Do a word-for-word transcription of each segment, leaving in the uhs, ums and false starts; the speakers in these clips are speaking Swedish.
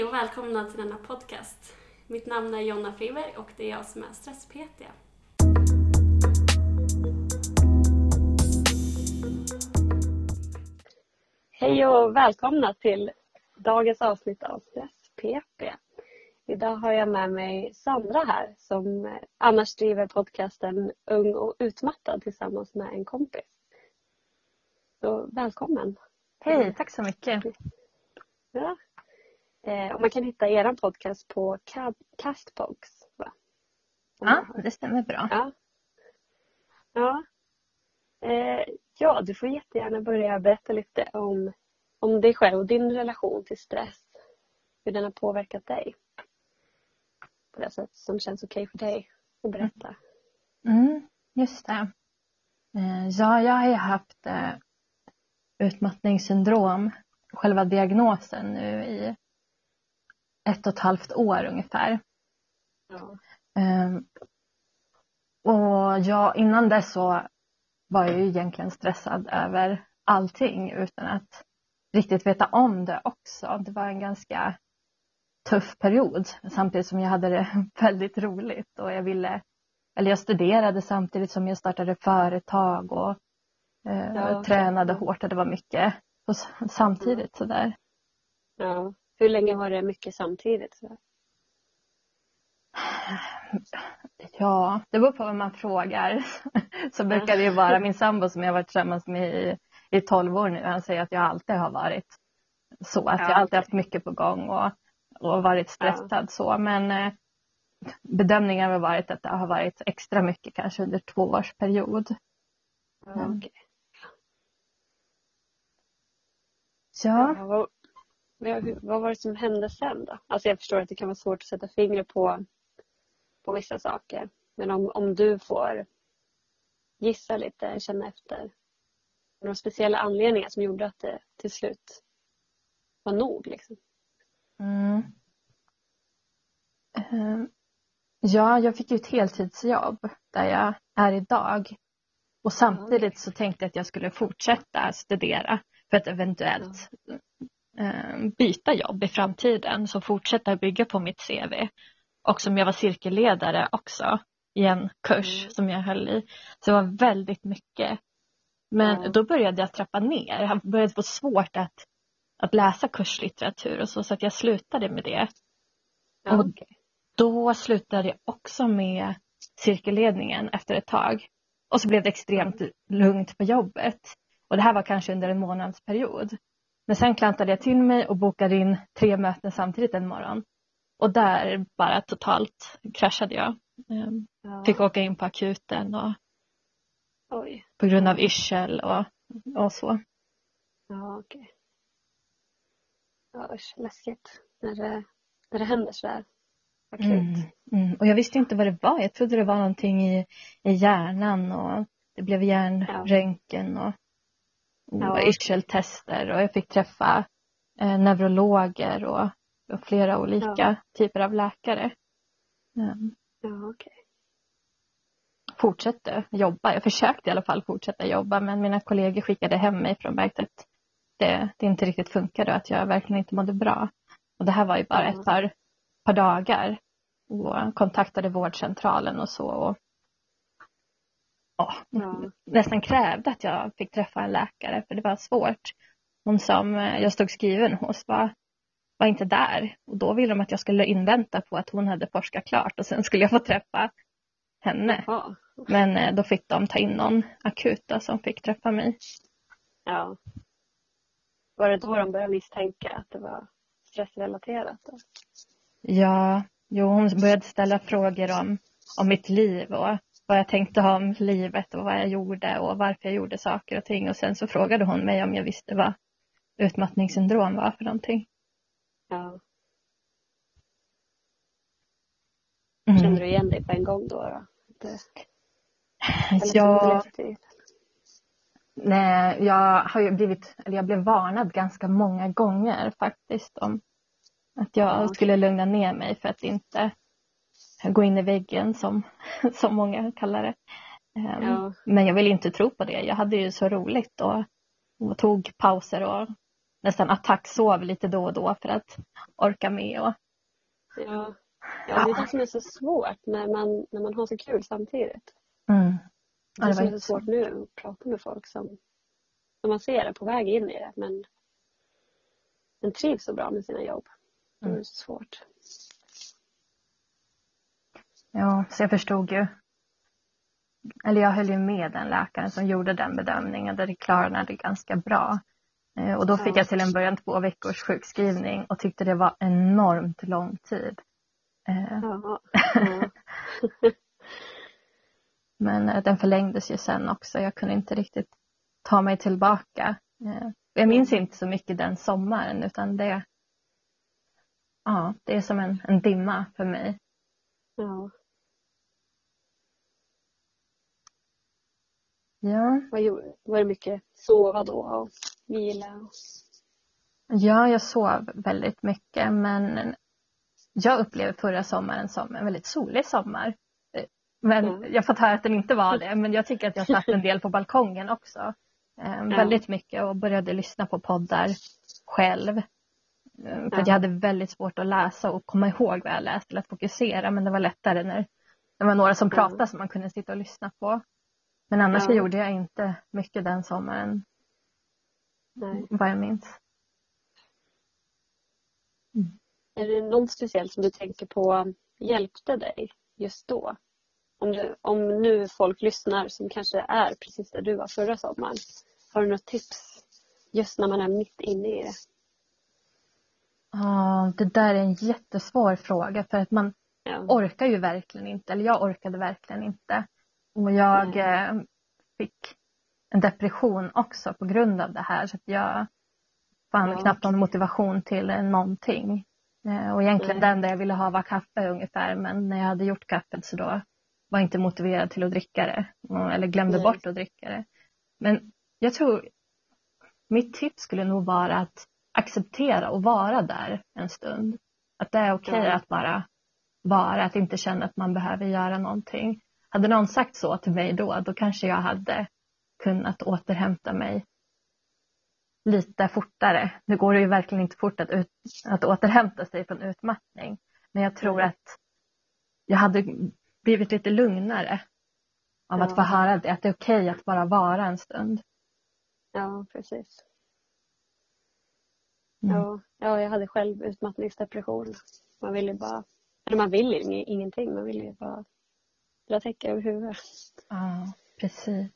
Hej och välkomna till denna podcast. Mitt namn är Jonna Friberg och det är jag som är Stress-P T. Hej och välkomna till dagens avsnitt av Stress-P T. Idag har jag med mig Sandra här som annars driver podcasten Ung och utmattad tillsammans med en kompis. Så välkommen. Hej, tack så mycket. Ja. Eh, och man kan hitta er podcast på Castbox. Va? Ja, det stämmer bra. Ja. Ja. Eh, ja, du får jättegärna börja berätta lite om, om dig själv och din relation till stress. Hur den har påverkat dig. På det sätt som känns okej för dig att berätta. Mm, just det. Eh, ja, jag har ju haft eh, utmattningssyndrom. Själva diagnosen nu i ett och ett halvt år ungefär. Ja. Um, och jag, innan det så var jag ju egentligen stressad över allting utan att riktigt veta om det också. Det var en ganska tuff period samtidigt som jag hade det väldigt roligt. Och jag ville, eller jag studerade samtidigt som jag startade företag och uh, ja. tränade hårt och det var mycket och samtidigt så där. Ja. Hur länge var det mycket samtidigt? Så? Ja, det beror på vad man frågar. Så brukar det ju vara. Min sambo som jag varit tillsammans med i, i tolv år nu. Han säger att jag alltid har varit så. Att ja, jag alltid okay. haft mycket på gång och, och varit stressad. Ja. Så. Men eh, bedömningen har varit att det har varit extra mycket kanske under två års period. Ja, okej. Okay. Ja. Ja, vad, vad var det som hände sen då? Alltså jag förstår att det kan vara svårt att sätta fingret på, på vissa saker. Men om, om du får gissa lite, känna efter. De speciella anledningar som gjorde att det till slut var nog liksom. Mm. Ja, jag fick ju ett heltidsjobb där jag är idag. Och samtidigt så tänkte jag att jag skulle fortsätta studera. För att eventuellt eh, byta jobb i framtiden. Så fortsätta bygga på mitt C V. Och som jag var cirkelledare också. I en kurs mm. som jag höll i. Så det var väldigt mycket. Men mm. då började jag trappa ner. Jag började få svårt att, att läsa kurslitteratur. Och så, så att jag slutade med det. Mm. Och då slutade jag också med cirkelledningen efter ett tag. Och så blev det extremt lugnt på jobbet. Och det här var kanske under en månadsperiod. Men sen klantade jag till mig och bokade in tre möten samtidigt en morgon. Och där bara totalt kraschade jag. Ja. Fick åka in på akuten och Oj. på grund av yrsel och, och så. Ja, okej. Okay. Ja, usch, läskigt när det, när det händer så här. Mm, mm. Och jag visste inte vad det var. Jag trodde det var någonting i, i hjärnan och det blev hjärnröntgen och ja. Yrseltester och jag fick träffa eh, neurologer och, och flera olika ja. typer av läkare. Mm. Ja, okay. Fortsatte jobba. Jag försökte i alla fall fortsätta jobba, men mina kollegor skickade hem mig för de märkte att det, det inte riktigt funkade och att jag verkligen inte mådde bra. Och det här var ju bara ja. ett par, par dagar och kontaktade vårdcentralen och så och Ja. nästan krävde att jag fick träffa en läkare för det var svårt. Hon som jag stod skriven hos var, var inte där och då ville de att jag skulle invänta på att hon hade forskat klart och sen skulle jag få träffa henne. Ja. Men då fick de ta in någon akuta som fick träffa mig. Ja. Var det då de började misstänka att det var stressrelaterat? Då? Ja, jo, hon började ställa frågor om, om mitt liv och vad jag tänkte om livet och vad jag gjorde och varför jag gjorde saker och ting. Och sen så frågade hon mig om jag visste vad utmattningssyndrom var för någonting. Ja. Mm. Kände du igen dig på en gång då? då? Det... Ja. Nej, jag har ju blivit, eller jag blev varnad ganska många gånger faktiskt om att jag ja. skulle lugna ner mig för att inte gå in i väggen som, som många kallar det. Um, ja. Men jag ville inte tro på det. Jag hade ju så roligt och, och tog pauser och nästan attacksov lite då och då för att orka med. Och... Ja. Ja, det är det som är så svårt när man, när man har så kul samtidigt. Mm. Ja, det, det som är så svårt så. Nu att prata med folk som, som man ser är på väg in i det. Men man trivs så bra med sina jobb. Mm. Det är så svårt. Ja, så jag förstod ju. Eller jag höll ju med den läkaren som gjorde den bedömningen. Där det klarade det ganska bra. Och då fick jag till en början två veckors sjukskrivning. Och tyckte det var enormt lång tid. Ja, ja. Men den förlängdes ju sen också. Jag kunde inte riktigt ta mig tillbaka. Jag minns inte så mycket den sommaren. Utan det, ja, det är som en, en dimma för mig. Ja. Ja. Vad gjorde, var det mycket sova då och vila? Och... Ja, jag sov väldigt mycket. Men jag upplevde förra sommaren som en väldigt solig sommar. Men mm. jag fått höra att den inte var det. Men jag tycker att jag satt en del på balkongen också. Ehm, mm. Väldigt mycket och började lyssna på poddar själv. Ehm, för mm. jag hade väldigt svårt att läsa och komma ihåg vad jag läste. Eller att fokusera. Men det var lättare när det var några som pratade mm. som man kunde sitta och lyssna på. Men annars ja. gjorde jag inte mycket den sommaren. Nej. Vad jag minns. Mm. Är det något speciellt som du tänker på hjälpte dig just då? Om, du, om nu folk lyssnar som kanske är precis där du var förra sommaren. Har du något tips just när man är mitt inne i det? Ja, det där är en jättesvår fråga. För att man ja. orkar ju verkligen inte. Eller jag orkade verkligen inte. Och jag mm. fick en depression också på grund av det här. Så att jag fann mm. knappt någon motivation till någonting. Och egentligen mm. det enda jag ville ha var kaffe ungefär. Men när jag hade gjort kaffet så då var jag inte motiverad till att dricka det. Eller glömde mm. bort att dricka det. Men jag tror mitt tips skulle nog vara att acceptera och vara där en stund. Att det är okej okay mm. att bara vara. Att inte känna att man behöver göra någonting. Hade någon sagt så till mig då, då kanske jag hade kunnat återhämta mig lite fortare. Nu går det ju verkligen inte fort att, ut, att återhämta sig från utmattning. Men jag tror att jag hade blivit lite lugnare av ja. att få höra det. Att det är okej att bara vara en stund. Ja, precis. Mm. Ja, ja, jag hade själv utmattningsdepression. Man vill ju bara, eller man vill ju ingenting, man vill ju bara... Jag täcker över huvudet. Ja, precis.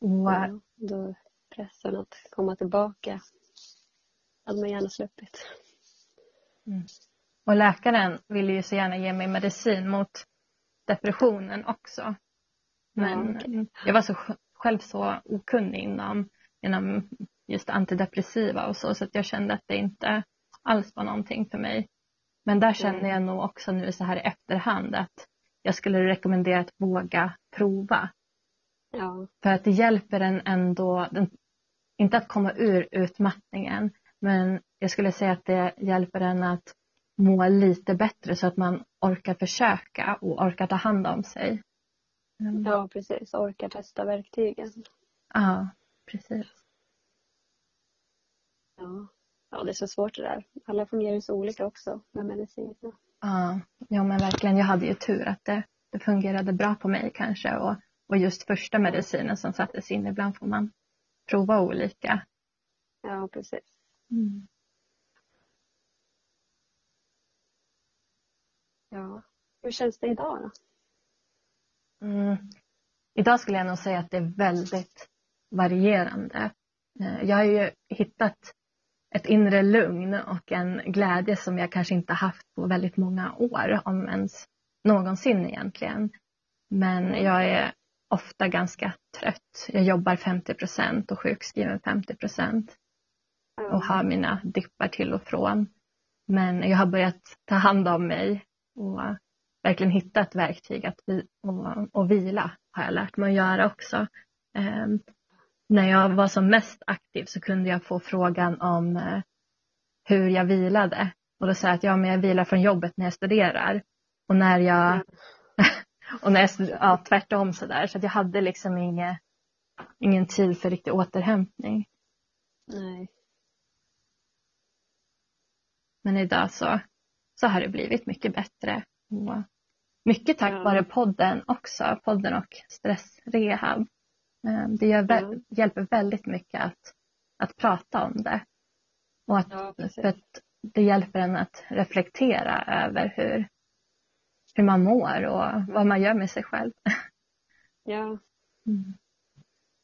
Wow. Ja, då pressen att komma tillbaka hade man gärna släppit. Mm. Och läkaren ville ju så gärna ge mig medicin mot depressionen också. Men ja, okay. jag var så själv så okunnig inom, inom just antidepressiva och så. Så att jag kände att det inte alls var någonting för mig. Men där känner mm. jag nog också nu så här i efterhand att jag skulle rekommendera att våga prova. Ja. För att det hjälper en ändå. Den, inte att komma ur utmattningen. Men jag skulle säga att det hjälper en att må lite bättre. Så att man orkar försöka och orkar ta hand om sig. Mm. Ja, precis. Orkar testa verktygen. Ja, precis. Ja, ja det är så svårt det där. Alla fungerar ju så olika också med medicinerna. Ja, ja, men verkligen. Jag hade ju tur att det, det fungerade bra på mig kanske. Och, och just första medicinen som sattes in. Ibland får man prova olika. Ja, precis. Mm. Ja, hur känns det idag då? Mm. Idag skulle jag nog säga att det är väldigt varierande. Jag har ju hittat... ett inre lugn och en glädje som jag kanske inte haft på väldigt många år. Om ens någonsin egentligen. Men jag är ofta ganska trött. Jag jobbar femtio procent och sjukskriven femtio procent. Och har mina dippar till och från. Men jag har börjat ta hand om mig. Och verkligen hittat verktyg att vi- och, och vila har jag lärt mig att göra också. Um, När jag var som mest aktiv så kunde jag få frågan om hur jag vilade. Och då sa jag att ja, men jag vilar från jobbet när jag studerar. Och när jag, och när jag ja, tvärtom sådär. Så att jag hade liksom inge, ingen tid för riktig återhämtning. Nej. Men idag så, så har det blivit mycket bättre. Och mycket tack ja. vare podden också. Podden och stressrehab. Det gör, ja. hjälper väldigt mycket att, att prata om det. Och att, ja, för att det hjälper en att reflektera över hur, hur man mår och vad man gör med sig själv. Ja. Mm.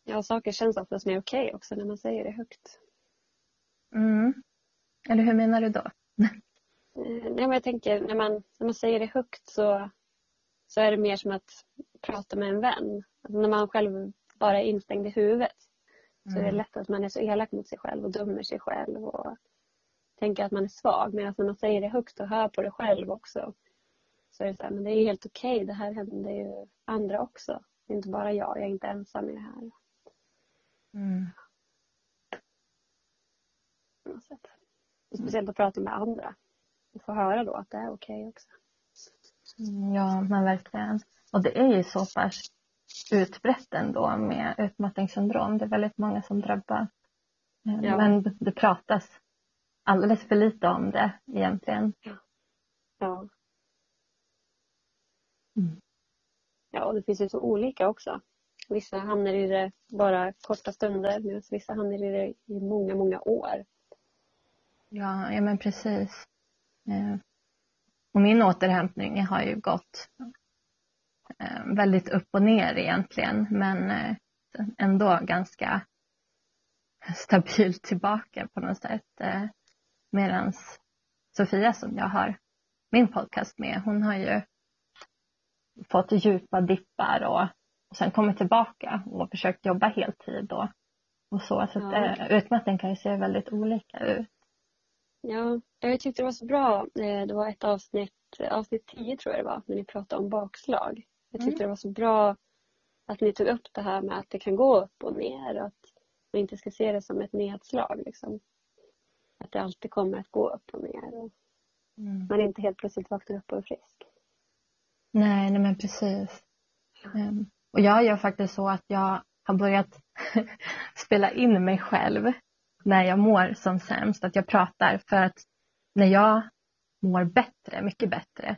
Ja, saker känns oftast mer okej okay också när man säger det högt. Mm. Eller hur menar du då? Nej, men jag tänker när man, när man säger det högt så, så är det mer som att prata med en vän. Alltså när man själv bara är instängd i huvudet mm. så är det lätt att man är så elak mot sig själv och dömer sig själv och tänker att man är svag. Men alltså när man säger det högt och hör på det själv också så är det så här, men det är ju helt okej. Okay. Det här händer ju andra också. Det är inte bara jag, jag är inte ensam i det här. Mm. Speciellt att prata med andra. Och få höra då att det är okej okay också. Ja, men verkligen. Och det är ju så pass utbrett ändå med utmattningssyndrom. Det är väldigt många som drabbas. Ja. Men det pratas alldeles för lite om det egentligen. Ja. Ja. Mm. Ja, och det finns ju så olika också. Vissa hamnar i det bara korta stunder. Medan vissa hamnar i det i många, många år. Ja, ja men precis. Och min återhämtning har ju gått väldigt upp och ner egentligen. Men ändå ganska stabilt tillbaka på något sätt. Medan Sofia som jag har min podcast med, hon har ju fått djupa dippar och, och sen kommit tillbaka och försökt jobba heltid då. Och så, så att ja. utmattningen kan ju se väldigt olika ut. Ja, jag tyckte det var så bra. Det var ett avsnitt, avsnitt tio tror jag det var, när ni pratade om bakslag. Jag tyckte mm. det var så bra att ni tog upp det här med att det kan gå upp och ner. Och att man inte ska se det som ett nedslag liksom. Att det alltid kommer att gå upp och ner. Och mm. man inte helt plötsligt vaknar upp och är frisk. Nej, nej men precis. Um, och jag gör faktiskt så att jag har börjat spela in mig själv när jag mår som sämst. Att jag pratar, för att när jag mår bättre, mycket bättre,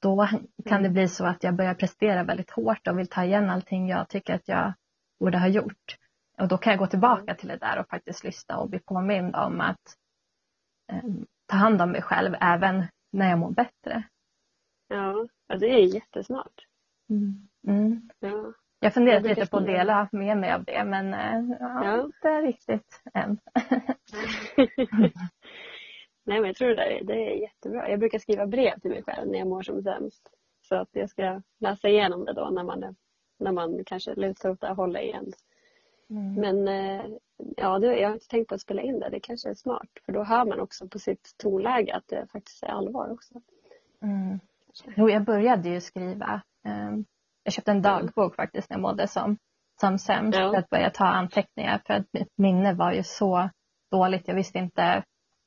då kan mm. det bli så att jag börjar prestera väldigt hårt och vill ta igen allting jag tycker att jag borde ha gjort. Och då kan jag gå tillbaka mm. till det där och faktiskt lyssna och bli påmind om att um, ta hand om mig själv även när jag mår bättre. Ja, det är jättesmart. Mm. Mm. Ja. Jag funderar jag lite på att dela med mig av det. Men ja, ja. inte riktigt än. Nej, men jag tror det, är, det är jättebra. Jag brukar skriva brev till mig själv när jag mår som sämst. Så att jag ska läsa igenom det då när man, när man kanske lutar åt att hålla igen. Mm. Men ja, det, jag har inte tänkt på att spela in det. Det kanske är smart. För då hör man också på sitt tonläge att det faktiskt är allvar också. Mm. Jo, jag började ju skriva. Jag köpte en dagbok faktiskt när jag mådde som, som sämst. Ja. För att börja ta anteckningar. För att mitt minne var ju så dåligt. Jag visste inte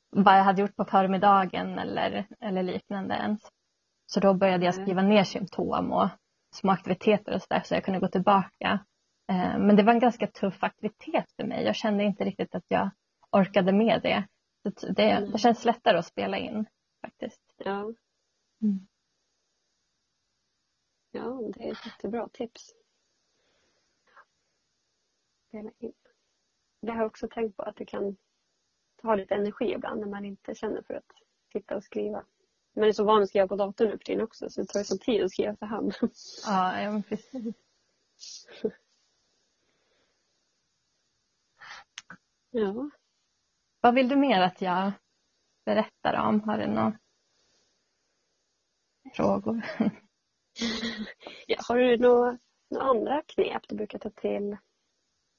vad jag hade gjort på förmiddagen eller, eller liknande ens. Så då började jag skriva ner symptom och små aktiviteter och sådär. Så jag kunde gå tillbaka. Men det var en ganska tuff aktivitet för mig. Jag kände inte riktigt att jag orkade med det. Så det, det känns lättare att spela in faktiskt. Ja. Mm. Ja, det är ett jättebra tips. Jag har också tänkt på att det kan ta lite energi ibland när man inte känner för att sitta och skriva. Men det är så vanligt att skriva på datorn nu för tiden också, så det tar ju så tid att skriva för hand. Ja, ja precis. Ja. Vad vill du mer att jag berättar om? Har du några frågor? Ja, har du några, några andra knep du brukar ta till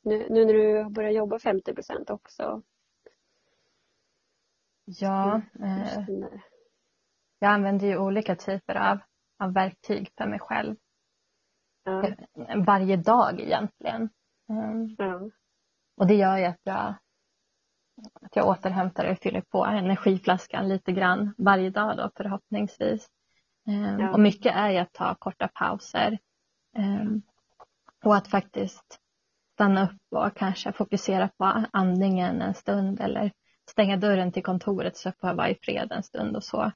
nu, nu när du börjar jobba femtio procent också? Ja, eh, jag använder ju olika typer av, av verktyg för mig själv. Ja. Varje dag egentligen. Mm. Ja. Och det gör ju att jag, att jag återhämtar och fyller på energiflaskan lite grann varje dag då, förhoppningsvis. Um, ja. Och mycket är ju att ta korta pauser um, och att faktiskt stanna upp och kanske fokusera på andningen en stund eller stänga dörren till kontoret så får jag vara i fred en stund och så.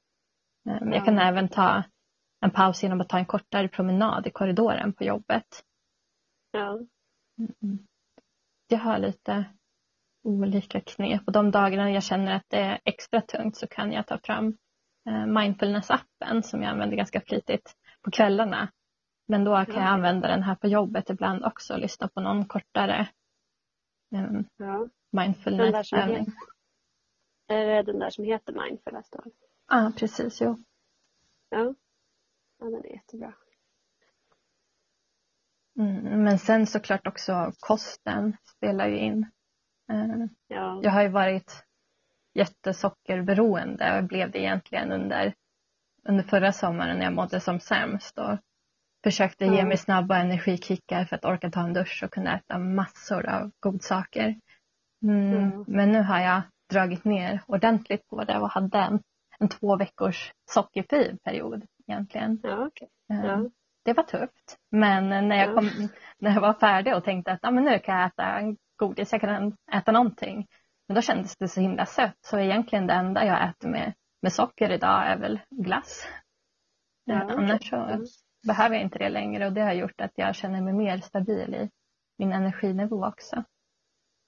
Men jag kan ja. även ta en paus genom att ta en kortare promenad i korridoren på jobbet. Ja. Mm. Jag har lite olika knep. Och de dagarna jag känner att det är extra tungt så kan jag ta fram mindfulness-appen som jag använder ganska flitigt på kvällarna. Men då kan ja. jag använda den här på jobbet ibland också och lyssna på någon kortare um, ja. mindfulness-övning. Är det den där som heter Mindfellastal? Ja, ah, precis. Jo. Ja. Ja, den är jättebra. Mm, men sen såklart också kosten spelar ju in. Uh, ja. Jag har ju varit jättesockerberoende och blev det egentligen under, under förra sommaren när jag mådde som sämst. Och försökte ja. ge mig snabba energikickar för att orka ta en dusch och kunna äta massor av godsaker. Mm, mm. Men nu har jag dragit ner ordentligt på det och hade en, en två veckors sockerfri period egentligen. Ja, okay. uh, ja. Det var tufft. Men när jag, kom, ja. när jag var färdig och tänkte att ah, men nu kan jag äta godis, jag kan äta någonting. Men då kändes det så himla sött. Så egentligen det enda jag äter med, med socker idag är väl glass. Ja, ja, annars så mm. behöver jag inte det längre. Och det har gjort att jag känner mig mer stabil i min energinivå också.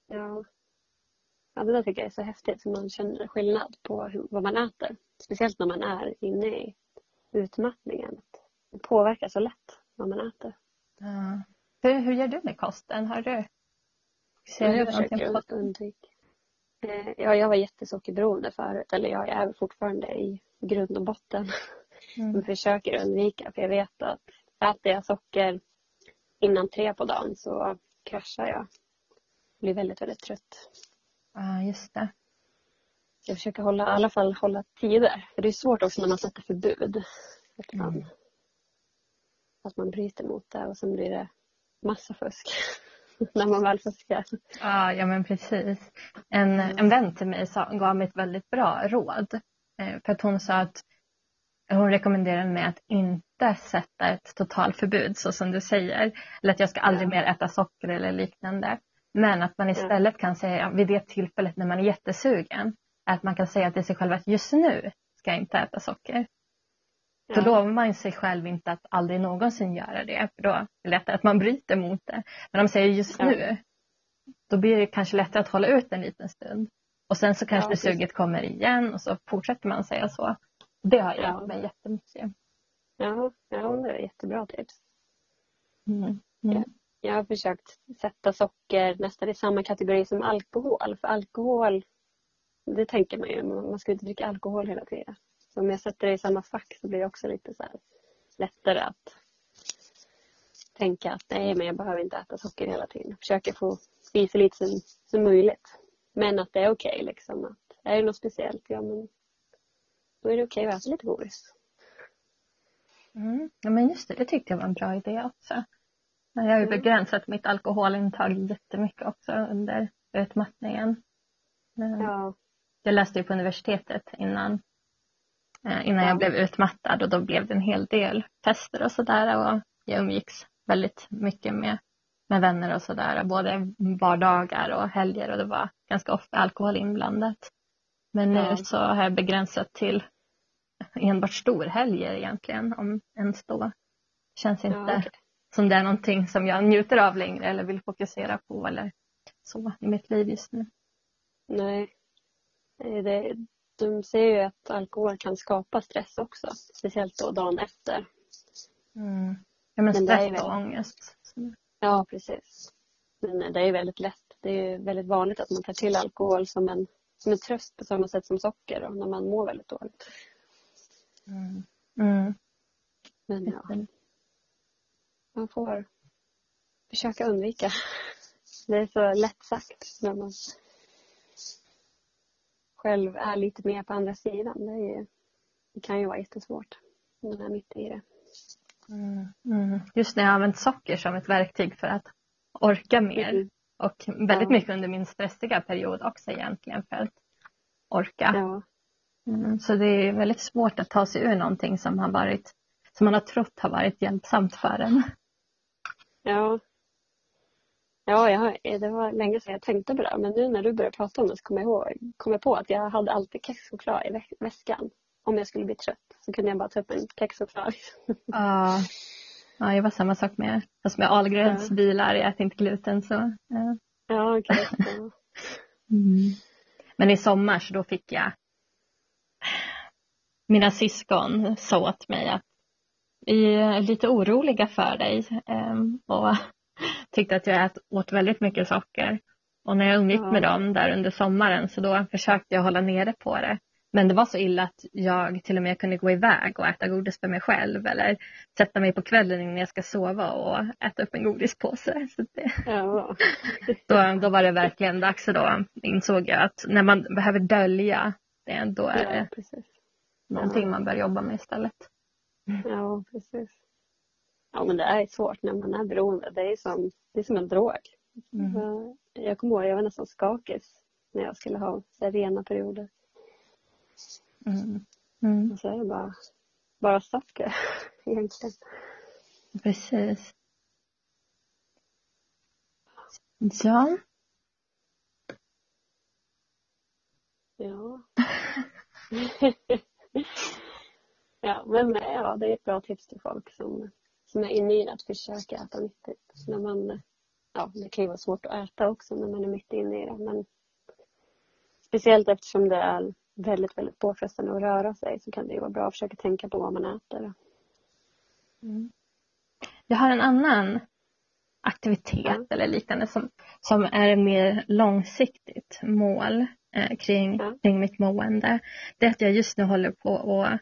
Ja, ja det där tycker jag är så häftigt. Så man känner skillnad på hur, vad man äter. Speciellt när man är inne i utmattningen. Det påverkar så lätt vad man äter. Ja. Hur, hur gör du med kosten? Har du... Ser jag, jag, ja, jag var jättesockerberoende förut. Eller jag är fortfarande i grund och botten. Mm. Jag försöker undvika. För jag vet att äter jag socker innan tre på dagen så kraschar jag. Blir väldigt, väldigt trött. Ja, just det. Jag försöker hålla, i alla fall hålla tider. För det är svårt också när man sätter förbud. Att man, mm. att man bryter mot det. Och sen blir det massa fusk. När man väl fuskar. Ja, ja men precis. En, mm. en vän till mig sa, gav mig ett väldigt bra råd. För att hon sa att hon rekommenderade mig att inte sätta ett totalförbud så som du säger. Eller att jag ska aldrig ja. mer äta socker eller liknande. Men att man istället ja. kan säga vid det tillfället när man är jättesugen. Att man kan säga till sig själv att just nu ska jag inte äta socker. Då lovar man sig själv inte att aldrig någonsin göra det. För då är det lättare att man bryter mot det. Men om de säger just ja. nu. Då blir det kanske lättare att hålla ut en liten stund. Och sen så kanske ja, det suget kommer igen. Och så fortsätter man säga så. Det har jag ja. med jättemycket. Ja, ja, det är jättebra tips. Mm. Mm. Jag, jag har försökt sätta socker nästan i samma kategori som alkohol. För alkohol, det tänker man ju. Man ska inte dricka alkohol hela tiden. Så om jag sätter det i samma fack så blir det också lite så här lättare att tänka att nej men jag behöver inte äta socker hela tiden. Jag försöker få i så lite som, som möjligt. Men att det är okej okay, liksom. Att är det något speciellt, ja men då är det okej okay att äta lite godis. Mm. Ja men just det, det tyckte jag var en bra idé också. Jag har ju mm. begränsat mitt alkoholintag jättemycket också under utmattningen. Ja. Jag läste ju på universitetet innan. Innan jag blev utmattad och då blev det en hel del fester och sådär. Och jag umgicks väldigt mycket med, med vänner och sådär. Både vardagar och helger och det var ganska ofta alkohol inblandat. Men ja. nu så har jag begränsat till enbart storhelger egentligen. Om ens då. Känns inte ja, okay. som det är någonting som jag njuter av längre eller vill fokusera på eller så i mitt liv just nu. Nej, det de ser ju att alkohol kan skapa stress också. Speciellt då dagen efter. Mm. Ja, men, men stress väldigt... och ångest. Ja, precis. Men det är väldigt lätt. Det är ju väldigt vanligt att man tar till alkohol som en, som en tröst på samma sätt som socker. Då, när man mår väldigt dåligt. Mm. Mm. Men ja. Man får försöka undvika. Det är så lätt sagt när man... själv är lite mer på andra sidan. Det, är ju, det kan ju vara jättesvårt. När man är mitt i det. Mm, mm. Just när jag har använt socker som ett verktyg för att orka mer. Mm. Och väldigt ja. mycket under min stressiga period också egentligen. För att orka. Ja. Mm, så det är väldigt svårt att ta sig ur någonting som har varit. Som man har trott har varit hjälpsamt för en. Ja. Ja, jag har, det var länge sedan jag tänkte på det. Men nu när du började prata om det så kom jag, ihåg, kom jag på att jag hade alltid kexchoklad i väskan. Om jag skulle bli trött så kunde jag bara ta upp en kexchoklad. Ja, ja, jag var samma sak med. Fast med allgrönsbilar, jag äter inte gluten så. Ja, ja okej. Okay. Mm. Men i sommar så då fick jag. Mina syskon sa åt mig att vi är lite oroliga för dig. Och tyckte att jag åt väldigt mycket socker. Och när jag umgick ja. med dem där under sommaren så då försökte jag hålla nere på det. Men det var så illa att jag till och med kunde gå iväg och äta godis för mig själv. Eller sätta mig på kvällen innan jag ska sova och äta upp en godispåse. Så det... ja. då, då var det verkligen dags och då insåg jag att när man behöver dölja det då är det ja, precis. någonting ja. man bör jobba med istället. Ja, precis. Ja, men det är svårt när man är beroende. Det är som, det är som en drog. Mm. Jag kommer ihåg, jag var nästan skakig när jag skulle ha så här, rena perioder. Mm. Mm. Och så är det bara, bara saker egentligen. Precis. Ja. Ja. Ja, men ja, det är ett bra tips till folk som, som är inne i att försöka äta nyttigt. När man, ja, det kan ju vara svårt att äta också när man är mitt inne i det. Men speciellt eftersom det är väldigt, väldigt påfrestande att röra sig så kan det ju vara bra att försöka tänka på vad man äter. Mm. Jag har en annan aktivitet ja. eller liknande som, som är mer långsiktigt mål eh, kring, ja. kring mitt mående. Det är att jag just nu håller på att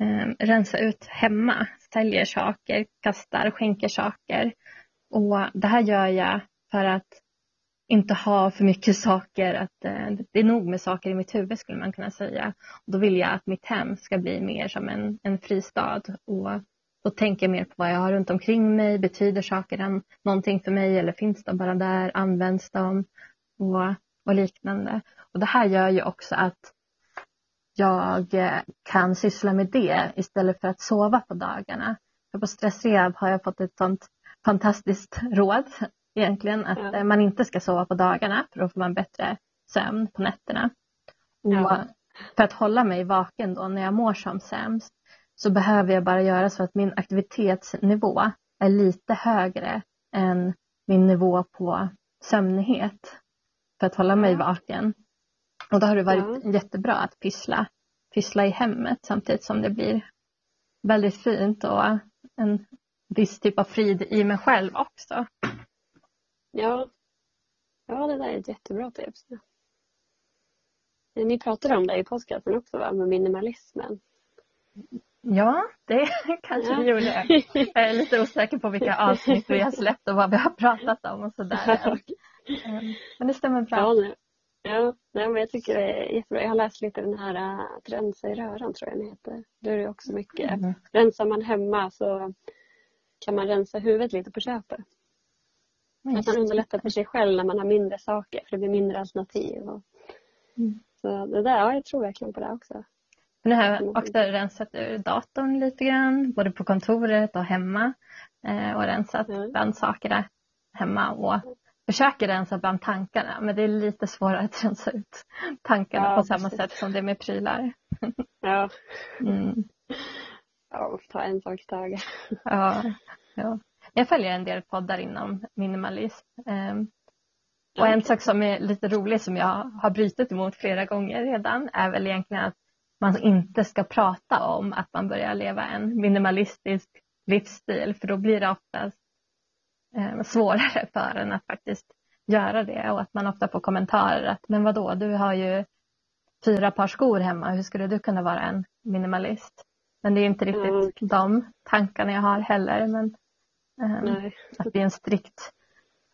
Eh, rensa ut hemma, säljer saker, kastar, skänker saker. Och det här gör jag för att inte ha för mycket saker. Att, eh, det är nog med saker i mitt huvud skulle man kunna säga. Och då vill jag att mitt hem ska bli mer som en, en fristad. Och då tänker jag mer på vad jag har runt omkring mig. Betyder saker någonting för mig eller finns de bara där? Används de? Och, och liknande. Och det här gör ju också att jag kan syssla med det istället för att sova på dagarna. För på Stressrehab har jag fått ett sånt fantastiskt råd egentligen. Att ja. man inte ska sova på dagarna för då får man bättre sömn på nätterna. Och ja. för att hålla mig vaken då när jag mår som sämst så behöver jag bara göra så att min aktivitetsnivå är lite högre än min nivå på sömnighet. För att hålla mig ja. vaken. Och då har det varit ja. jättebra att pyssla, pyssla i hemmet samtidigt som det blir väldigt fint och en viss typ av frid i mig själv också. Ja, ja det där är ett jättebra tips. Ni pratade om det i podcasten också va? Med minimalismen. Ja, det kanske ja. vi gjorde. Jag är lite osäker på vilka avsnitt vi har släppt och vad vi har pratat om och sådär. Men det stämmer bra. Ja, nu. Ja, men jag tycker det är jättebra. Jag har läst lite den här att rensa i röran tror jag den heter. Det är ju också mycket. Mm. Rensar man hemma så kan man rensa huvudet lite på köpet. Att man underlättar för sig själv när man har mindre saker. För det blir mindre alternativ. Och... Mm. Så det där, ja, jag tror verkligen på det också. Nu har jag också rensat ur datorn lite grann. Både på kontoret och hemma. Och rensat mm. bland sakerna hemma och... försöker rensa bland tankarna. Men det är lite svårare att rensa ut tankarna ja, på samma precis. sätt som det med prylar. Ja. Mm. Ja, ta en sak i taget. Ja, ja. Jag följer en del poddar inom minimalism. Och en sak som är lite rolig som jag har brytit emot flera gånger redan. Är väl egentligen att man inte ska prata om att man börjar leva en minimalistisk livsstil. För då blir det oftast svårare för en att faktiskt göra det. Och att man ofta får kommentarer att men vadå, du har ju fyra par skor hemma, hur skulle du kunna vara en minimalist? Men det är inte riktigt mm. de tankarna jag har heller. Men um, att bli en strikt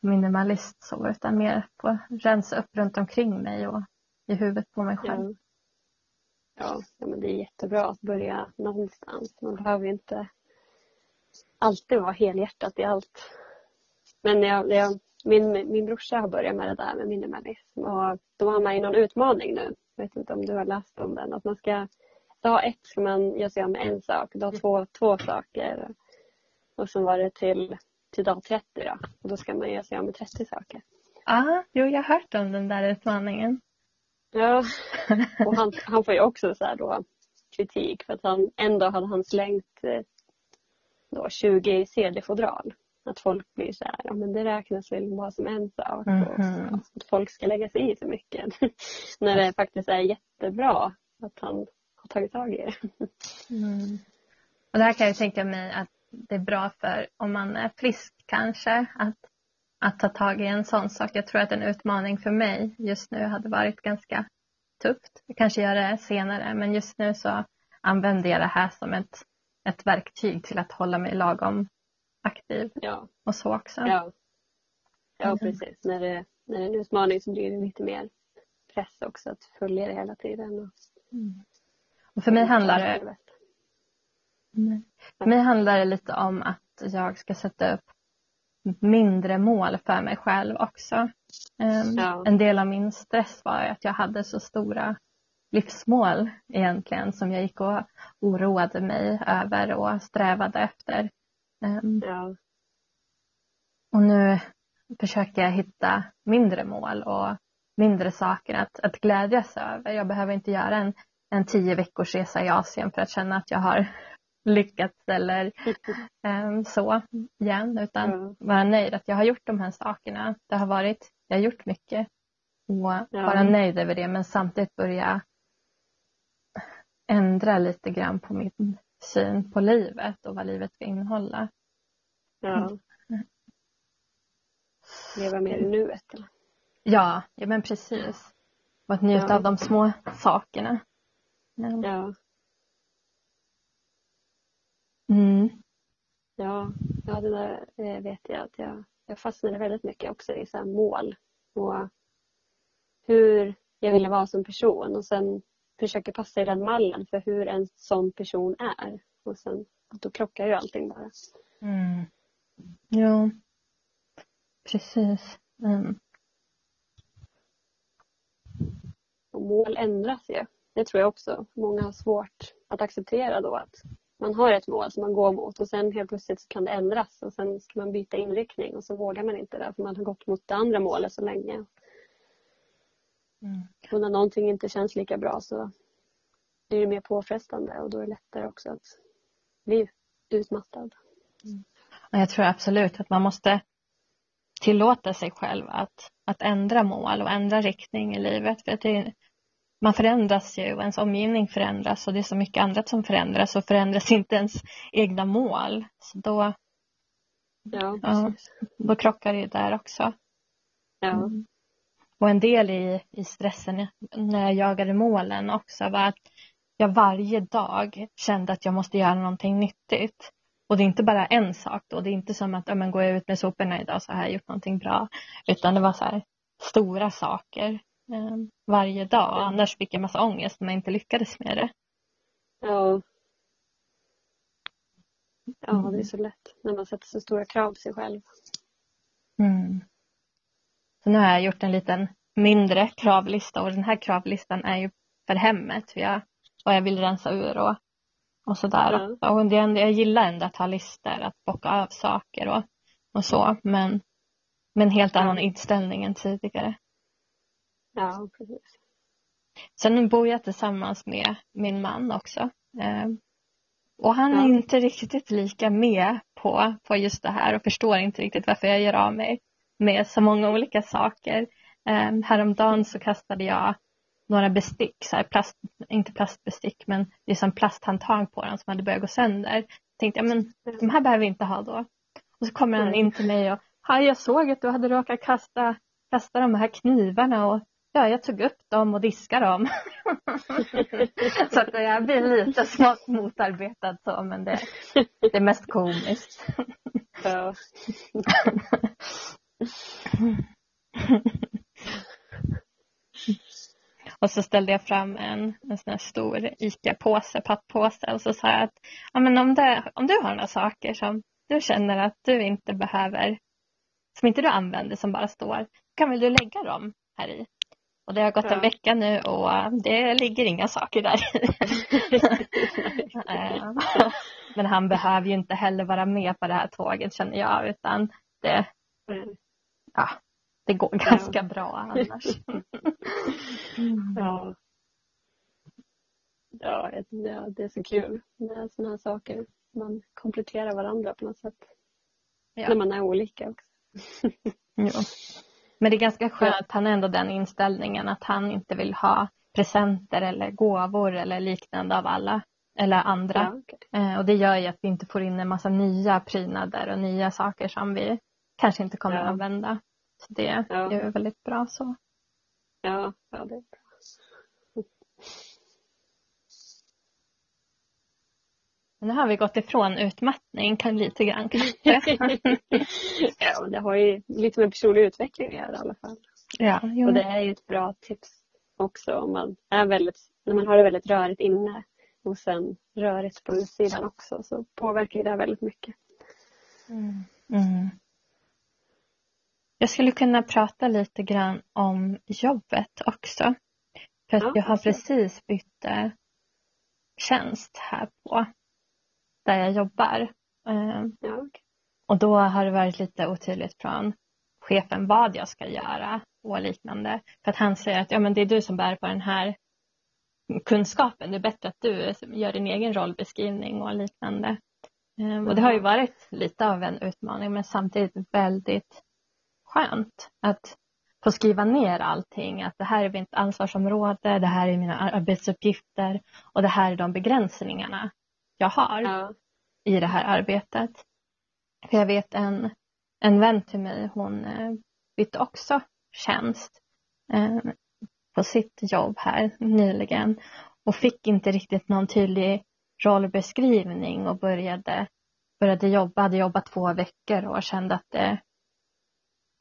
minimalist så, utan mer på rensa upp runt omkring mig och i huvudet på mig själv. Mm. Ja, men det är jättebra att börja någonstans. Man behöver ju inte alltid vara helhjärtat i allt. Men jag, jag, min, min brorsa har börjat med det där med minimalism. Och då har man ju någon utmaning nu. Jag vet inte om du har läst om den. Att man ska, dag ett ska man göra sig av med en sak. Dag två, två saker. Och sen var det till till dag trettio då. Och då ska man göra sig av med trettio saker. Ja, jo, jag har hört om den där utmaningen. Ja, och han, han får ju också så här då kritik. För att han, en dag hade han slängt då, tjugo C D-fodral. Att folk blir så här, ja men det räknas väl bara som en sak. Mm-hmm. Och, att folk ska lägga sig i så mycket. När det faktiskt är jättebra att han har tagit tag i det. Mm. Och det här kan jag tänka mig att det är bra för om man är frisk kanske. Att, att ta tag i en sån sak. Jag tror att en utmaning för mig just nu hade varit ganska tufft. Jag kanske gör det senare. Men just nu så använder jag det här som ett, ett verktyg till att hålla mig lagom aktiv. Ja. Och så också. Ja, ja mm. precis. När det, när det är en utmaning så blir det lite mer press också. Att följa det hela tiden. Och, mm. och för mig handlar det... Nej. För mig handlar det lite om att jag ska sätta upp mindre mål för mig själv också. Um, ja. En del av min stress var att jag hade så stora livsmål egentligen som jag gick och oroade mig över och strävade efter. Um, ja. Och nu försöker jag hitta mindre mål och mindre saker att, att glädjas över. Jag behöver inte göra en, en tio veckors resa i Asien för att känna att jag har lyckats eller äm, så igen, utan mm. vara nöjd att jag har gjort de här sakerna. Det har varit, jag har gjort mycket och ja. Vara nöjd över det, men samtidigt börja ändra lite grann på min syn på livet och vad livet ska innehålla. Ja. Mm. Leva mer i nuet. Ja, ja men precis. Och att njuta ja. Av de små sakerna. Mm. Ja. Mm. Ja, ja, det där vet jag att jag, jag fastnade väldigt mycket också i så här mål och hur jag ville vara som person och sen försöker passa i den mallen för hur en sån person är och sen då krockar ju allting bara. Mm. Ja, precis. Mm. Och mål ändras ju. Det tror jag också. Många har svårt att acceptera då att man har ett mål som man går mot och sen helt plötsligt så kan det ändras och sen ska man byta inriktning och så vågar man inte det för man har gått mot det andra målet så länge. Mm. Och när någonting inte känns lika bra så blir det mer påfrestande och då är det lättare också att bli utmattad. Mm. Och jag tror absolut att man måste tillåta sig själv att, att ändra mål och ändra riktning i livet för att det är, man förändras ju och ens omgivning förändras och det är så mycket annat som förändras och förändras inte ens egna mål. Så då, ja, ja, då krockar det ju där också. Ja. Mm. Och en del i, i stressen när jag jagade målen också var att jag varje dag kände att jag måste göra någonting nyttigt. Och det är inte bara en sak då. Det är inte som att ja, men går jag ut med soporna idag så har jag gjort någonting bra. Utan det var så här stora saker. Varje dag. Annars fick jag en massa ångest när jag inte lyckades med det. Ja. Ja, det är så lätt. När man sätter så stora krav på sig själv. Mm. Så nu har jag gjort en liten mindre kravlista. Och den här kravlistan är ju för hemmet. För jag, och jag vill rensa ur och, och sådär. Ja. Och det, jag gillar ändå att ha listor. Att bocka av saker och, och så. Men, men helt annan ja. Inställning än tidigare. Ja, precis. Sen bor jag tillsammans med min man också. Eh, och han ja. Är inte riktigt lika med på, på just det här. Och förstår inte riktigt varför jag gör av mig med så många olika saker. Eh, häromdagen så kastade jag några bestick. Så här plast, inte plastbestick men det är som plasthandtag på dem som hade börjat gå sönder. Jag tänkte jag men de här behöver vi inte ha då. Och så kommer han in till mig och hej, jag såg att du hade råkat kasta, kasta de här knivarna och ja, jag tog upp dem och diskade dem. Så att jag blir lite snart motarbetad så. Men det, det är mest komiskt. Ja. Och så ställde jag fram en, en sån här stor Ica-påse, papppåse. Och så sa jag att ja, men om, det, om du har några saker som du känner att du inte behöver. Som inte du använder, som bara står. Kan väl du lägga dem här i? Och det har gått ja. En vecka nu och det ligger inga saker där i. Men han behöver ju inte heller vara med på det här tåget, känner jag. Utan det, ja, det går ganska ja. bra annars. ja. Ja, det är så kul med sådana här saker. Man kompletterar varandra på något sätt. Ja. När man är olika också. ja. Men det är ganska skönt att han ändå den inställningen att han inte vill ha presenter eller gåvor eller liknande av alla eller andra. Ja, okay. eh, och det gör ju att vi inte får in en massa nya prydnader och nya saker som vi kanske inte kommer ja. att använda. Så det ja. är väldigt bra så. Ja, ja det är bra. Nu har vi gått ifrån utmattning kan lite grann. ja, det har ju lite med personlig utveckling i alla fall. Ja, och det är ju ett bra tips också om man är väldigt, när man har det väldigt rörigt inne och sen rörigt på utsidan också, så påverkar det väldigt mycket. Mm. Mm. Jag skulle kunna prata lite grann om jobbet också. För att ja, jag har alltså. precis bytt tjänst här på där jag jobbar. Ja, okay. Och då har det varit lite otydligt från chefen vad jag ska göra och liknande. För att han säger att ja, men det är du som bär på den här kunskapen. Det är bättre att du gör din egen rollbeskrivning och liknande. Mm. Och det har ju varit lite av en utmaning. Men samtidigt väldigt skönt att få skriva ner allting. Att det här är mitt ansvarsområde. Det här är mina arbetsuppgifter. Och det här är de begränsningarna jag har ja. i det här arbetet. För jag vet en, en vän till mig, hon bytte också tjänst eh, på sitt jobb här nyligen. Och fick inte riktigt någon tydlig rollbeskrivning och började, började jobba. Hade jobbat två veckor och kände att det,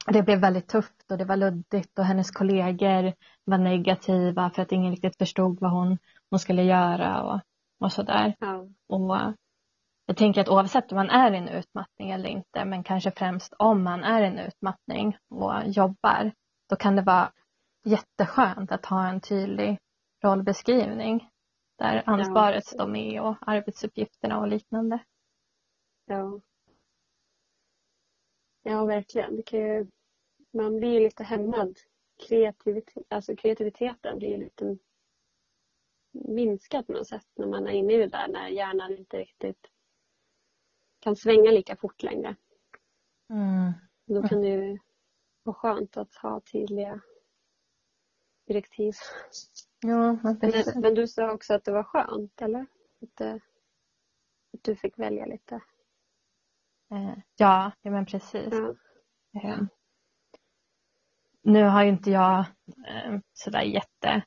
det blev väldigt tufft och det var luddigt. Och hennes kollegor var negativa för att ingen riktigt förstod vad hon, hon skulle göra och och sådär. Ja. Och jag tänker att oavsett om man är i en utmattning eller inte. Men kanske främst om man är i en utmattning och jobbar. Då kan det vara jätteskönt att ha en tydlig rollbeskrivning. Där ansvaret står med och arbetsuppgifterna och liknande. Ja. Ja, verkligen. Det kan ju, man blir ju lite hämmad. Kreativitet, alltså kreativiteten blir ju lite minskat på något sätt när man är inne i det där, när hjärnan inte riktigt kan svänga lika fort längre. Mm. Då kan det ju vara skönt att ha tydliga direktiv. Ja, men, men du sa också att det var skönt, eller? Att, att du fick välja lite. Ja, ja men precis. Ja. Ja. Nu har ju inte jag sådär jätte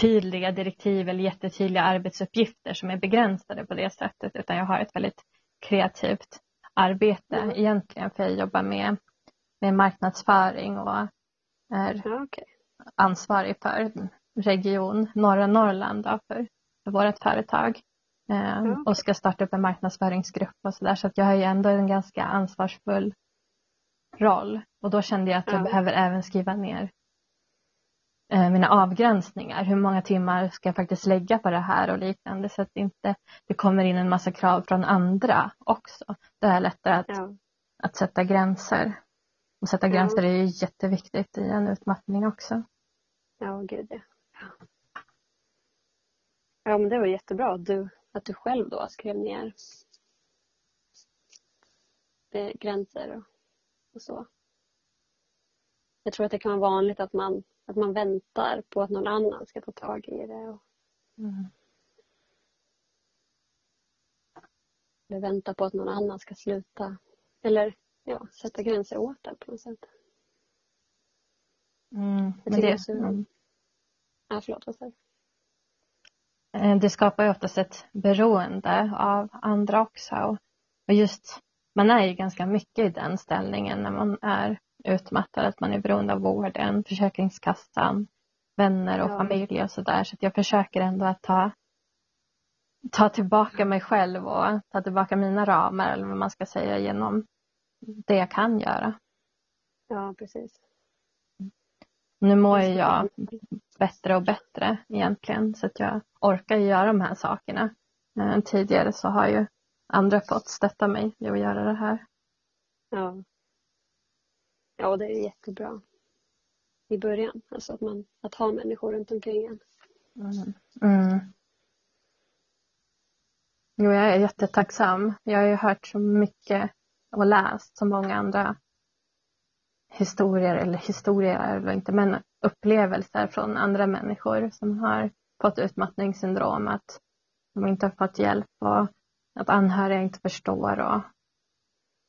tydliga direktiv eller jättetydliga arbetsuppgifter som är begränsade på det sättet, utan jag har ett väldigt kreativt arbete mm. egentligen, för jag jobbar med, med marknadsföring och är ja, okay. ansvarig för region norra Norrland då, för, för vårt företag ehm, mm. och ska starta upp en marknadsföringsgrupp och sådär, så att jag har ju ändå en ganska ansvarsfull roll, och då kände jag att jag mm. behöver även skriva ner mina avgränsningar. Hur många timmar ska jag faktiskt lägga på det här och liknande, så att inte det kommer in en massa krav från andra också. Det är lättare att, ja. att sätta gränser. Och sätta ja. gränser är ju jätteviktigt i en utmattning också. Ja, gud ja. Ja, men det var jättebra du, att du själv då skrev ner gränser och, och så. Jag tror att det kan vara vanligt att man Att man väntar på att någon annan ska ta tag i det. Och mm. eller väntar på att någon annan ska sluta. Eller ja, sätta gränser åt det på något sätt. Mm, men det, också, mm. ja, förlåt, vad säger du? Det skapar ju oftast ett beroende av andra också. Och just, man är ju ganska mycket i den ställningen när man är utmattad, att man är beroende av vården, försäkringskassan, vänner och ja. familj och sådär. Så att jag försöker ändå att ta, ta tillbaka mig själv och ta tillbaka mina ramar, eller vad man ska säga, genom det jag kan göra. Ja, precis. Nu mår jag bättre och bättre egentligen, så att jag orkar göra de här sakerna. Eh, tidigare så har ju andra fått stötta mig i att göra det här. Ja. Ja, det är jättebra. I början. Alltså att, man, att ha människor runt omkring en. Mm. Mm. Jo, jag är jättetacksam. Jag har ju hört så mycket och läst så många andra historier eller historier eller inte, men upplevelser från andra människor som har fått utmattningssyndrom, att de inte har fått hjälp och att anhöriga inte förstår och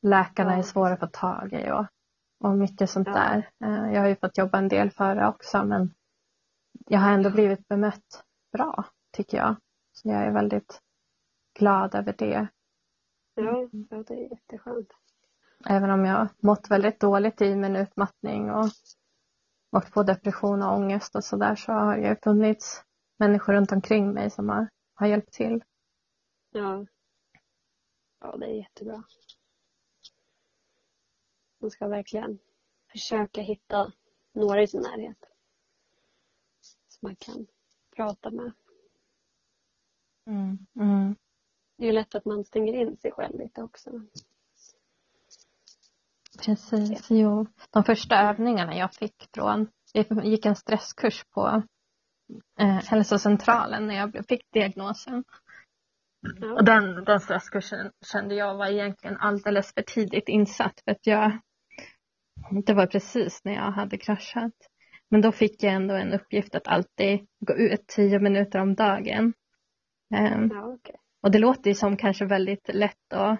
läkarna ja. är svåra att få tag i och, och mycket sånt ja. där. Jag har ju fått jobba en del för det också, men jag har ändå blivit bemött bra, tycker jag. Så jag är väldigt glad över det. Ja, ja, det är jätteskönt. Även om jag mått väldigt dåligt i min utmattning och varit på depression och ångest och sådär, så har jag funnits människor runt omkring mig som har, har hjälpt till. Ja. Ja, det är jättebra. Man ska verkligen försöka hitta några i sin närhet som man kan prata med. Mm, mm. Det är lätt att man stänger in sig själv lite också. Precis, jo. De första övningarna jag fick från, jag gick en stresskurs på eh, hälsocentralen när jag fick diagnosen. Ja. Och den, den stresskursen kände jag var egentligen alldeles för tidigt insatt, för att jag, det var precis när jag hade kraschat. Men då fick jag ändå en uppgift att alltid gå ut tio minuter om dagen. Eh, ja, okay. Och det låter ju som kanske väldigt lätt och,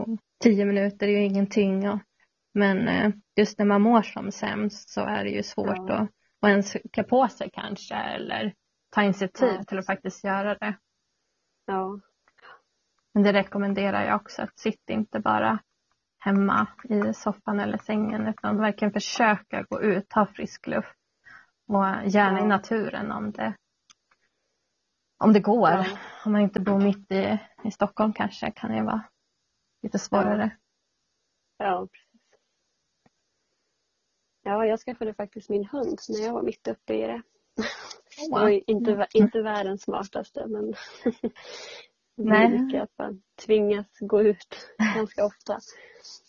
och tio minuter är ju ingenting. Och, men just när man mår som sämst så är det ju svårt ja. att, att ens klä på sig kanske. Eller ta initiativ ja. till att faktiskt göra det. Ja. Men det rekommenderar jag också. Att sitta inte bara hemma i soffan eller sängen. Utan verkligen försöka gå ut, ta frisk luft. Och gärna ja. i naturen om det. Om det går. Ja. Om man inte bor mitt i, i Stockholm kanske kan det vara lite svårare. Ja, ja, precis. Ja, jag skaffade faktiskt min hund när jag var mitt uppe i det. Wow. Och inte, inte världens smartaste, men Nej. det mycket att man tvingas gå ut ganska ofta.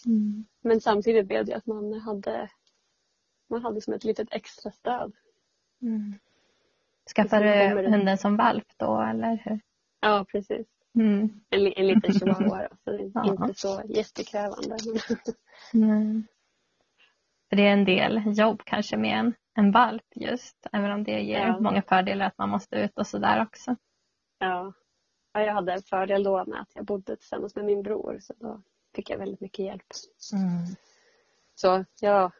Mm. Men samtidigt blev jag att man hade, man hade som ett litet extra stöd. Mm. Skaffade du hunden som valp då, eller hur? Ja, precis. Mm. En, en liten chihuahua då, så det är ja. inte så jättekrävande. Mm. Det är en del jobb kanske med en, en valp just, även om det ger ja. många fördelar att man måste ut och sådär också. Ja. Ja, jag hade en fördel då med att jag bodde tillsammans med min bror, så då fick jag väldigt mycket hjälp. Mm. Så jag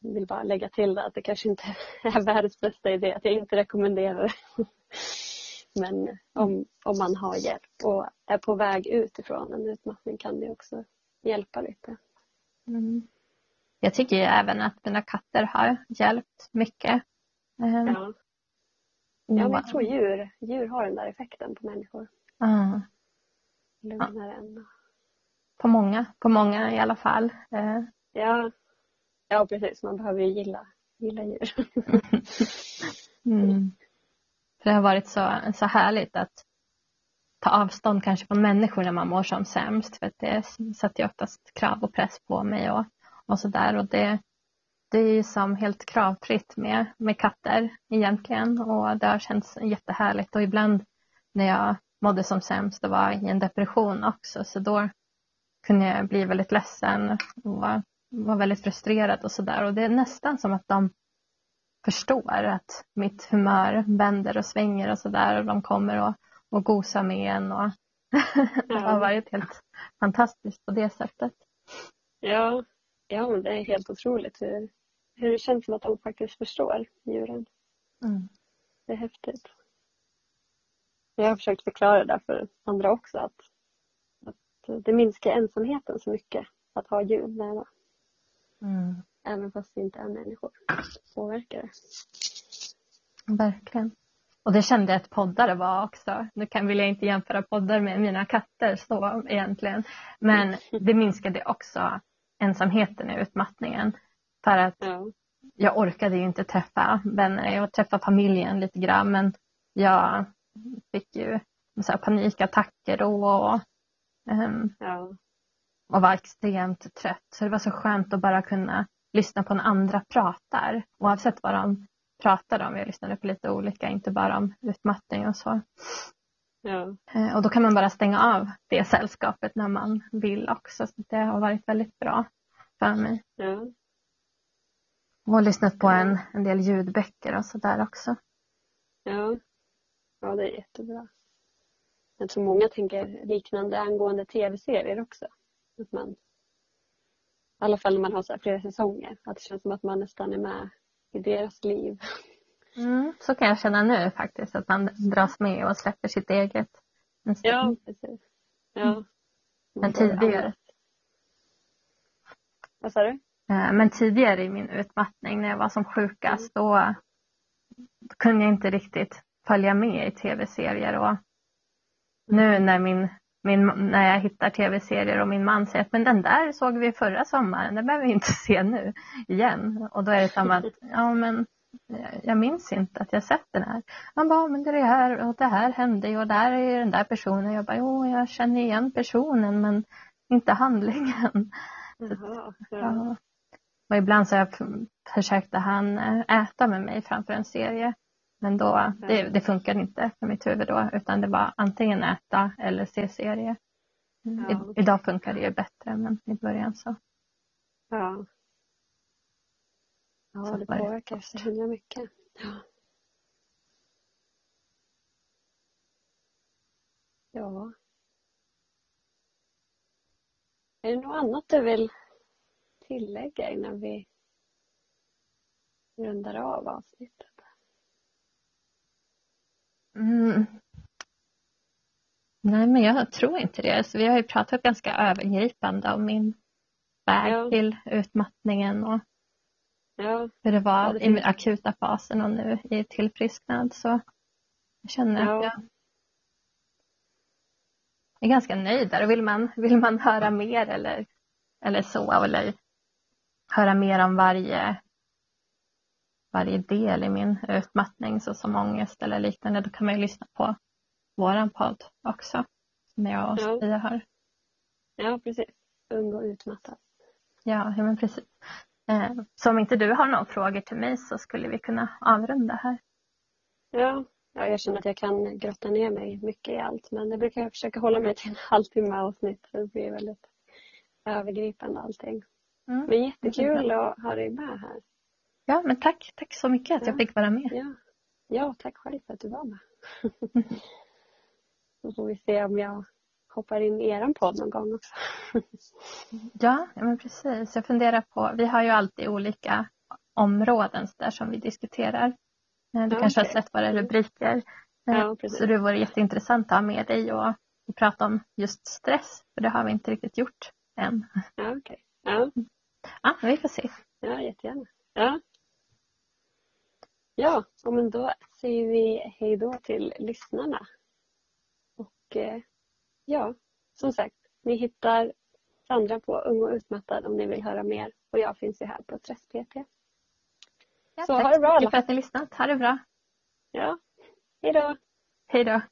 vill bara lägga till det, att det kanske inte är världens bästa idé, att jag inte rekommenderar det. Men om, om man har hjälp och är på väg utifrån en utmattning kan det också hjälpa lite. Mm. Jag tycker ju även att mina katter har hjälpt mycket. Mm. Ja, ja, men jag tror djur, djur har den där effekten på människor. Mm. Lugnar ja. en. På många, på många i alla fall. Mm. Ja. ja, precis. Man behöver ju gilla, gilla djur. Mm. För det har varit så, så härligt att ta avstånd kanske från människor när man mår som sämst. För att det sätter ju oftast krav och press på mig och, och sådär. Och det, det är ju som helt kravfritt med, med katter egentligen. Och det har känts jättehärligt. Och ibland när jag mådde som sämst och var i en depression också. Så då kunde jag bli väldigt ledsen och var, var väldigt frustrerad och sådär. Och det är nästan som att de förstår att mitt humör vänder och svänger och sådär. Och de kommer och, och gosar med en. Och det har varit helt fantastiskt på det sättet. Ja, ja, det är helt otroligt hur, hur det känns som att de faktiskt förstår djuren. Mm. Det är häftigt. Jag har försökt förklara det för andra också. Att, att det minskar ensamheten så mycket att ha djur nära. Mm. Även fast det inte är människor påverkar det. Verkligen. Och det kände jag att poddare var också. Nu kan, vill jag inte jämföra poddar med mina katter så egentligen. Men det minskade också ensamheten i utmattningen. För att ja. jag orkade ju inte träffa vänner. Jag träffade familjen lite grann. Men jag fick ju så här panikattacker och, um, ja. och var extremt trött. Så det var så skönt att bara kunna lyssna på när andra pratar. Oavsett vad de pratade om. Jag lyssnade på lite olika, inte bara om utmattning och så. Ja. Uh, och då kan man bara stänga av det sällskapet när man vill också. Så det har varit väldigt bra för mig. Ja. Och lyssnat på en, en del ljudböcker och sådär också. Ja. Ja, det är jättebra. Jag tror många tänker liknande angående tv-serier också. Att man, i alla fall när man har så här flera säsonger. Att det känns som att man nästan är med i deras liv. Mm, så kan jag känna nu faktiskt. Att man dras med och släpper sitt eget. Ja, precis. Ja. Men tidigare. Vad sa du? Men tidigare i min utmattning när jag var som sjukast, då kunde jag inte riktigt följa med i tv-serier. Och nu när, min, min, när jag hittar tv-serier och min man säger att men den där såg vi förra sommaren, den behöver vi inte se nu igen. Och då är det som att ja, men jag minns inte att jag sett den här. Man bara, men det är det här och det här hände och där är den där personen. Jag bara, jo, jag känner igen personen men inte handlingen. Jaha, ja. Och ibland så jag försökte han äta med mig framför en serie. Men då, det, det funkar inte för mitt huvud då. Utan det var antingen äta eller se serie. Ja. I, idag funkar det ju bättre, men i början så. Ja. Ja, så det påverkar så himla mycket. Ja. Ja. Är det något annat du vill tillägga innan vi rundar av avsnittet? Mm. Nej, men jag tror inte det. Så vi har ju pratat ganska övergripande om min väg ja. till utmattningen och ja. hur det var ja, det i akuta fasen och nu i tillfrisknad. Så jag känner ja. att jag är ganska nöjd där. Och vill man, vill man höra mer eller, eller så, eller höra mer om varje varje del i min utmattning såsom ångest eller liknande, då kan man ju lyssna på våran podd också som jag och Sofia ja. har. Ja, precis. Ung och utmattad. Ja, men precis. Eh, så om inte du har några frågor till mig så skulle vi kunna avrunda här. Ja, ja jag känner att jag kan grotta ner mig mycket i allt, men jag brukar försöka hålla mig till en halvtimme avsnitt så det blir väldigt övergripande allting. Mm. Men jättekul att ha dig med här. Ja, men tack. Tack så mycket att ja. jag fick vara med. Ja. ja, tack själv för att du var med. Då får vi se om jag hoppar in i er podd någon gång också. ja, ja, men precis. Jag funderar på, vi har ju alltid olika områden där som vi diskuterar. Du ja, kanske okay. har sett våra rubriker. Ja, så det vore jätteintressant att ha med dig och, och prata om just stress. För det har vi inte riktigt gjort än. Ja, okej. Okay. Ja. ja, vi får se. Ja, jättegärna. Ja. Ja, men då säger vi hej då till lyssnarna. Och ja, som sagt, ni hittar Sandra på Ung och utmattad om ni vill höra mer. Och jag finns ju här på Stress-P T. Ja, så ha det bra. Tack för att ni lyssnat. Ha det bra. Ja, hej då. Hej då.